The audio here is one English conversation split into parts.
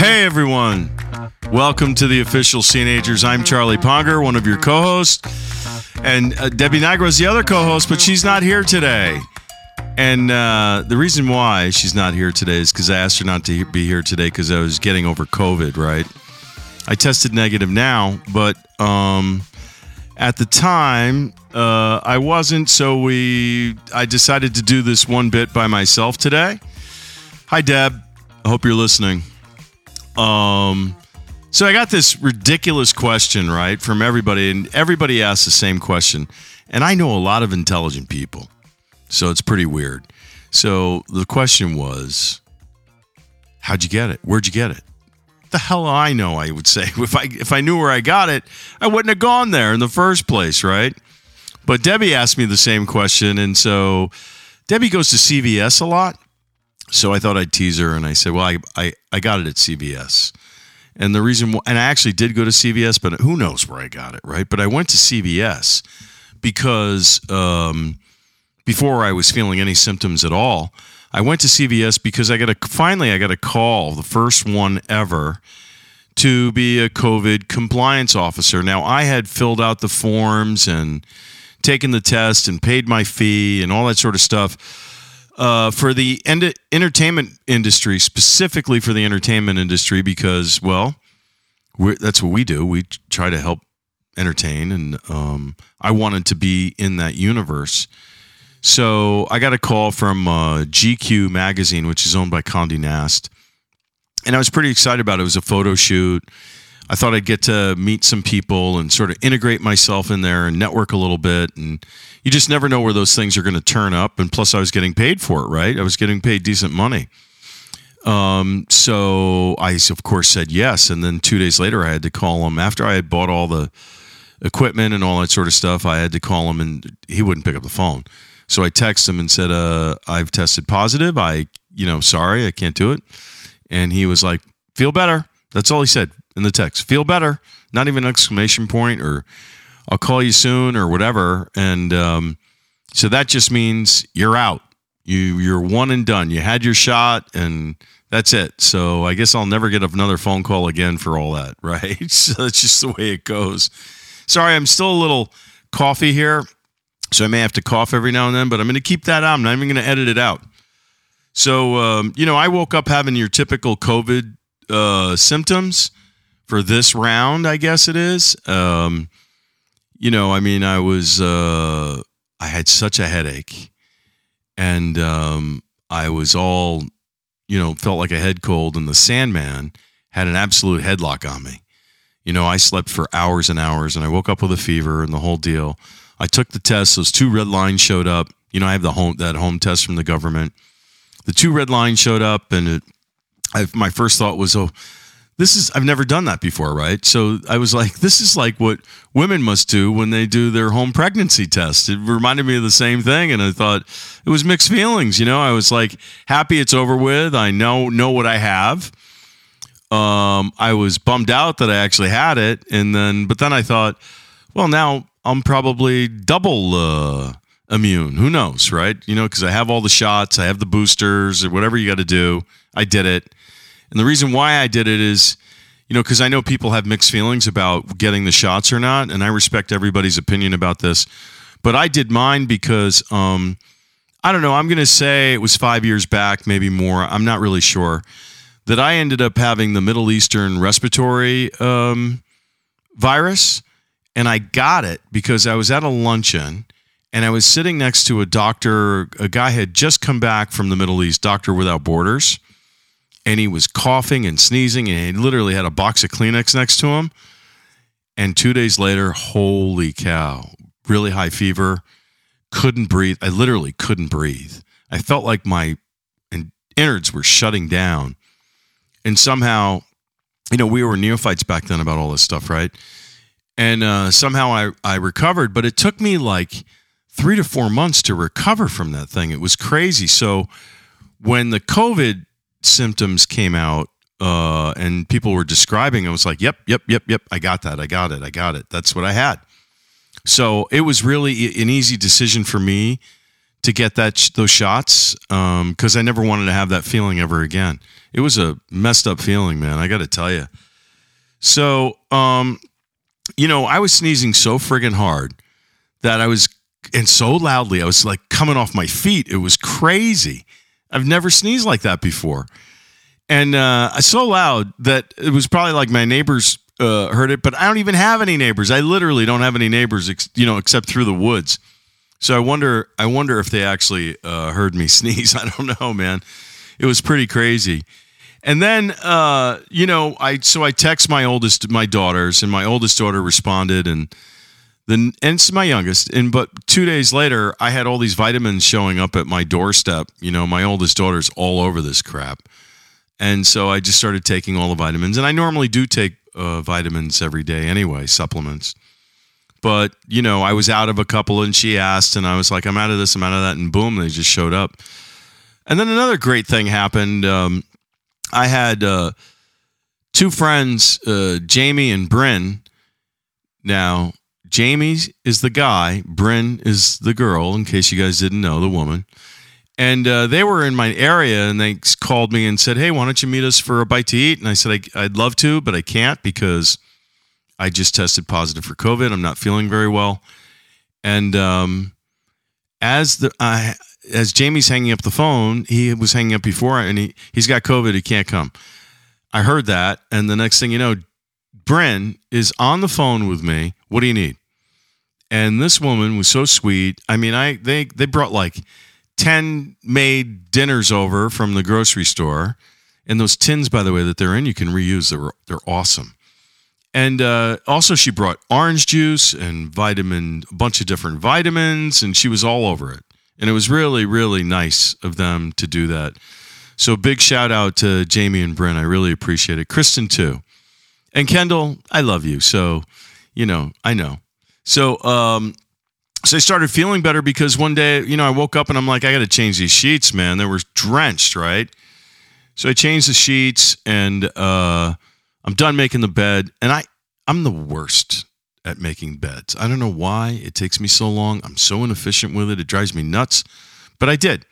Hey everyone, welcome to the official Seenagers. I'm Charlie Ponger, one of your co-hosts, and Debbie Nigro is the other co-host, but she's not here today. And the reason why she's not here today is because I asked her not to be here today because I was getting over COVID, right? I tested negative now, but at the time, I wasn't, so I decided to do this one bit by myself today. Hi, Deb. I hope you're listening. So I got this ridiculous question, right, from everybody, and everybody asks the same question. And I know a lot of intelligent people, so it's pretty weird. So the question was, how'd you get it? Where'd you get it? The hell I know, I would say. If I knew where I got it, I wouldn't have gone there in the first place, right? But Debbie asked me the same question, and so Debbie goes to CVS a lot. So I thought I'd tease her, and I said, well, I got it at CVS. And the reason, and I actually did go to CVS, but who knows where I got it, right? But I went to CVS because before I was feeling any symptoms at all, I went to CVS because I got a call, the first one ever, to be a COVID compliance officer. Now, I had filled out the forms and taken the test and paid my fee and all that sort of stuff. For the entertainment industry, specifically for the entertainment industry, because, well, that's what we do. We try to help entertain, and I wanted to be in that universe. So I got a call from GQ magazine, which is owned by Condé Nast, and I was pretty excited about it. It was a photo shoot. I thought I'd get to meet some people and sort of integrate myself in there and network a little bit. And you just never know where those things are going to turn up. And plus, I was getting paid for it, right? I was getting paid decent money. So I, of course, said yes. And then 2 days later, I had to call him. After I had bought all the equipment and all that sort of stuff, I had to call him, and he wouldn't pick up the phone. So I texted him and said, I've tested positive. Sorry, I can't do it. And he was like, feel better. That's all he said. In the text, feel better, not even an exclamation point, or I'll call you soon, or whatever. And so that just means you're out. You're one and done. You had your shot, and that's it. So I guess I'll never get another phone call again for all that, right? So that's just the way it goes. Sorry, I'm still a little coughy here, so I may have to cough every now and then, but I'm going to keep that out. I'm not even going to edit it out. So, I woke up having your typical COVID symptoms. For this round, I guess it is. I had such a headache, and I was all, felt like a head cold, and the Sandman had an absolute headlock on me. I slept for hours and hours, and I woke up with a fever and the whole deal. I took the test. Those two red lines showed up. I have that home test from the government. The two red lines showed up, and my first thought was, oh, I've never done that before, right? So I was like, this is like what women must do when they do their home pregnancy test. It reminded me of the same thing, and I thought it was mixed feelings. I was like, happy it's over with. I know what I have. I was bummed out that I actually had it, but then I thought, well, now I'm probably double immune. Who knows, right? Because I have all the shots, I have the boosters, or whatever you got to do. I did it. And the reason why I did it is, because I know people have mixed feelings about getting the shots or not, and I respect everybody's opinion about this. But I did mine because, I don't know, I'm going to say it was 5 years back, maybe more, I'm not really sure, that I ended up having the Middle Eastern respiratory virus, and I got it because I was at a luncheon, and I was sitting next to a doctor. A guy had just come back from the Middle East, Doctor Without Borders. And he was coughing and sneezing, and he literally had a box of Kleenex next to him. And 2 days later, holy cow, really high fever, couldn't breathe. I literally couldn't breathe. I felt like my innards were shutting down. And somehow, we were neophytes back then about all this stuff, right? And somehow I recovered, but it took me like 3 to 4 months to recover from that thing. It was crazy. So when the COVID symptoms came out and people were describing, I was like, yep, I got that. I got it. That's what I had. So it was really an easy decision for me to get that those shots, because I never wanted to have that feeling ever again. It was a messed up feeling, man. I got to tell you. So, you know, I was sneezing so friggin' hard that I was, and so loudly, I was like coming off my feet. It was crazy. I've never sneezed like that before. And so loud that it was probably like my neighbors heard it, but I don't even have any neighbors. I literally don't have any neighbors, except through the woods. So I wonder if they actually heard me sneeze. I don't know, man. It was pretty crazy. And then, I text my daughters, and my oldest daughter responded, and it's my youngest. But 2 days later, I had all these vitamins showing up at my doorstep. You know, my oldest daughter's all over this crap. And so I just started taking all the vitamins. And I normally do take vitamins every day anyway, supplements. But, I was out of a couple, and she asked, and I was like, I'm out of this, I'm out of that. And boom, they just showed up. And then another great thing happened. I had two friends, Jamie and Bryn. Now, Jamie is the guy. Bryn is the girl, in case you guys didn't know, the woman. And they were in my area, and they called me and said, hey, why don't you meet us for a bite to eat? And I said, I'd love to, but I can't because I just tested positive for COVID. I'm not feeling very well. And as Jamie's hanging up the phone, he was hanging up before, and he's got COVID. He can't come. I heard that, and the next thing you know, Bryn is on the phone with me. What do you need? And this woman was so sweet. I mean, they brought like 10 made dinners over from the grocery store, and those tins, by the way, that they're in, you can reuse. They're awesome. And also, she brought orange juice and a bunch of different vitamins, and she was all over it. And it was really, really nice of them to do that. So big shout out to Jamie and Bryn. I really appreciate it. Kristen too, and Kendall. I love you. So, I know. So. So I started feeling better because one day, I woke up and I'm like, I got to change these sheets, man. They were drenched, right? So I changed the sheets, and I'm done making the bed. And I'm the worst at making beds. I don't know why. It takes me so long. I'm so inefficient with it. It drives me nuts. But I did.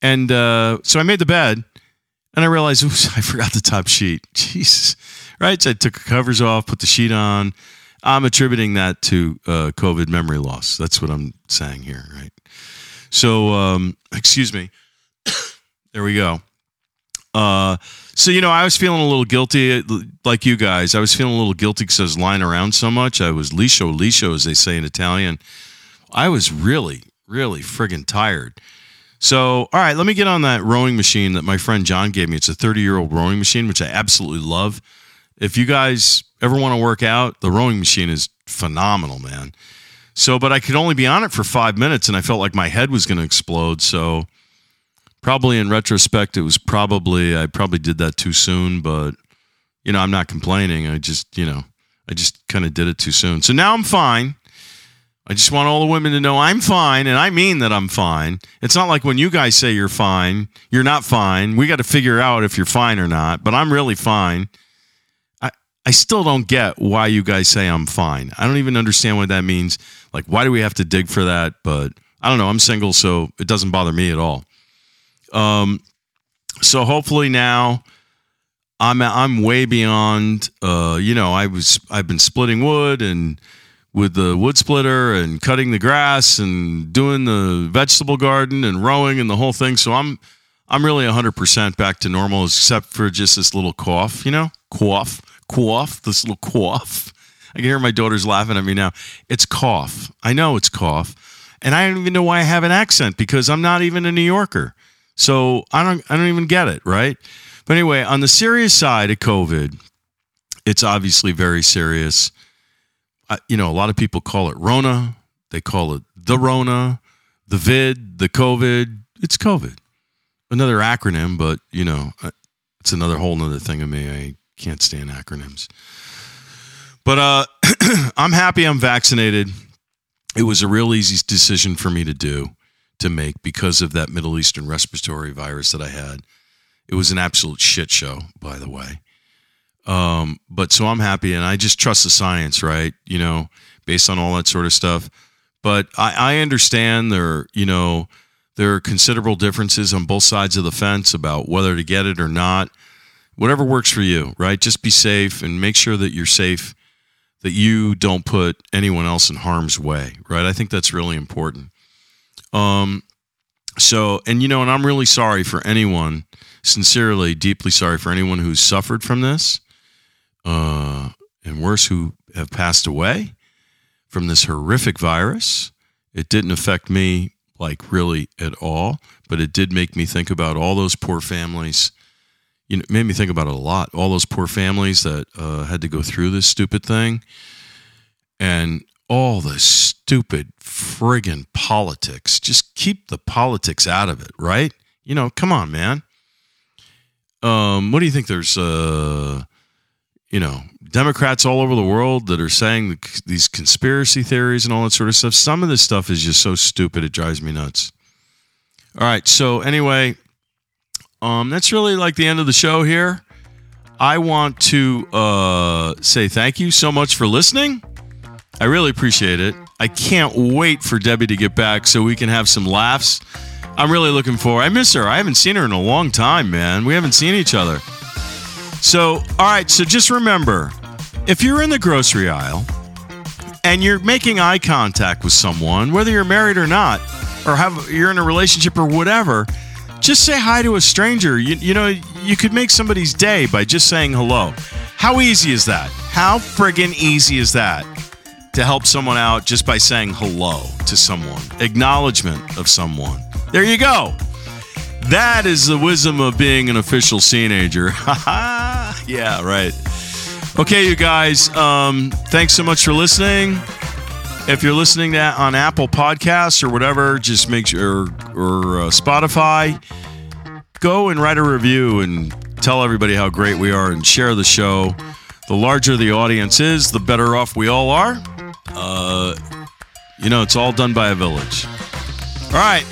And so I made the bed, and I realized, oops, I forgot the top sheet. Jesus. Right? So I took the covers off, put the sheet on. I'm attributing that to COVID memory loss. That's what I'm saying here, right? So, excuse me. There we go. I was feeling a little guilty, like you guys. I was feeling a little guilty because I was lying around so much. I was liscio, as they say in Italian. I was really, really friggin' tired. So, all right, let me get on that rowing machine that my friend John gave me. It's a 30-year-old rowing machine, which I absolutely love. If you guys ever want to work out, the rowing machine is phenomenal, man. So, but I could only be on it for 5 minutes, and I felt like my head was going to explode. So probably in retrospect, it was I probably did that too soon, but I'm not complaining. I just kind of did it too soon. So now I'm fine. I just want all the women to know I'm fine. And I mean that I'm fine. It's not like when you guys say you're fine, you're not fine. We got to figure out if you're fine or not, but I'm really fine. I still don't get why you guys say I'm fine. I don't even understand what that means. Like, why do we have to dig for that? But I don't know. I'm single, so it doesn't bother me at all. So hopefully now I'm way beyond, I've been splitting wood and with the wood splitter and cutting the grass and doing the vegetable garden and rowing and the whole thing. So I'm really 100% back to normal, except for just this little cough, cough, this little cough. I can hear my daughter's laughing at me now. It's cough. I know it's cough. And I don't even know why I have an accent because I'm not even a New Yorker. So I don't even get it, right? But anyway, on the serious side of COVID, it's obviously very serious. A lot of people call it Rona. They call it The Rona, The Vid, The COVID. It's COVID. Another acronym, but, it's another whole nother thing of me. I can't stand acronyms, but I'm happy I'm vaccinated. It was a real easy decision for me to make because of that Middle Eastern respiratory virus that I had. It was an absolute shit show, by the way. But so I'm happy, and I just trust the science, right? Based on all that sort of stuff. But I understand there, There are considerable differences on both sides of the fence about whether to get it or not. Whatever works for you, right? Just be safe and make sure that you're safe, that you don't put anyone else in harm's way, right? I think that's really important. And I'm really sorry for anyone, sincerely, deeply sorry for anyone who's suffered from this, and worse, who have passed away from this horrific virus. It didn't affect me, like, really at all, but it did make me think about all those poor families. You know, it made me think about it a lot. All those poor families that had to go through this stupid thing, and all the stupid friggin' politics. Just keep the politics out of it, right? You know, come on, man. What do you think? There's, Democrats all over the world that are saying these conspiracy theories and all that sort of stuff. Some of this stuff is just so stupid, it drives me nuts. All right, so anyway, that's really like the end of the show here. I want to say thank you so much for listening. I really appreciate it. I can't wait for Debbie to get back so we can have some laughs. I'm really looking forward. I miss her. I haven't seen her in a long time, man. We haven't seen each other. So, all right. So just remember, if you're in the grocery aisle and you're making eye contact with someone, whether you're married or not, or you're in a relationship or whatever, just say hi to a stranger. You could make somebody's day by just saying hello. How easy is that? How friggin' easy is that? To help someone out just by saying hello to someone. Acknowledgement of someone. There you go. That is the wisdom of being an official Seenager. Yeah, right. Okay, you guys, thanks so much for listening. If you're listening to that on Apple Podcasts or whatever, just make sure, or Spotify, go and write a review and tell everybody how great we are and share the show. The larger the audience is, the better off we all are. It's all done by a village. All right.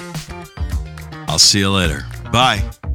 I'll see you later. Bye.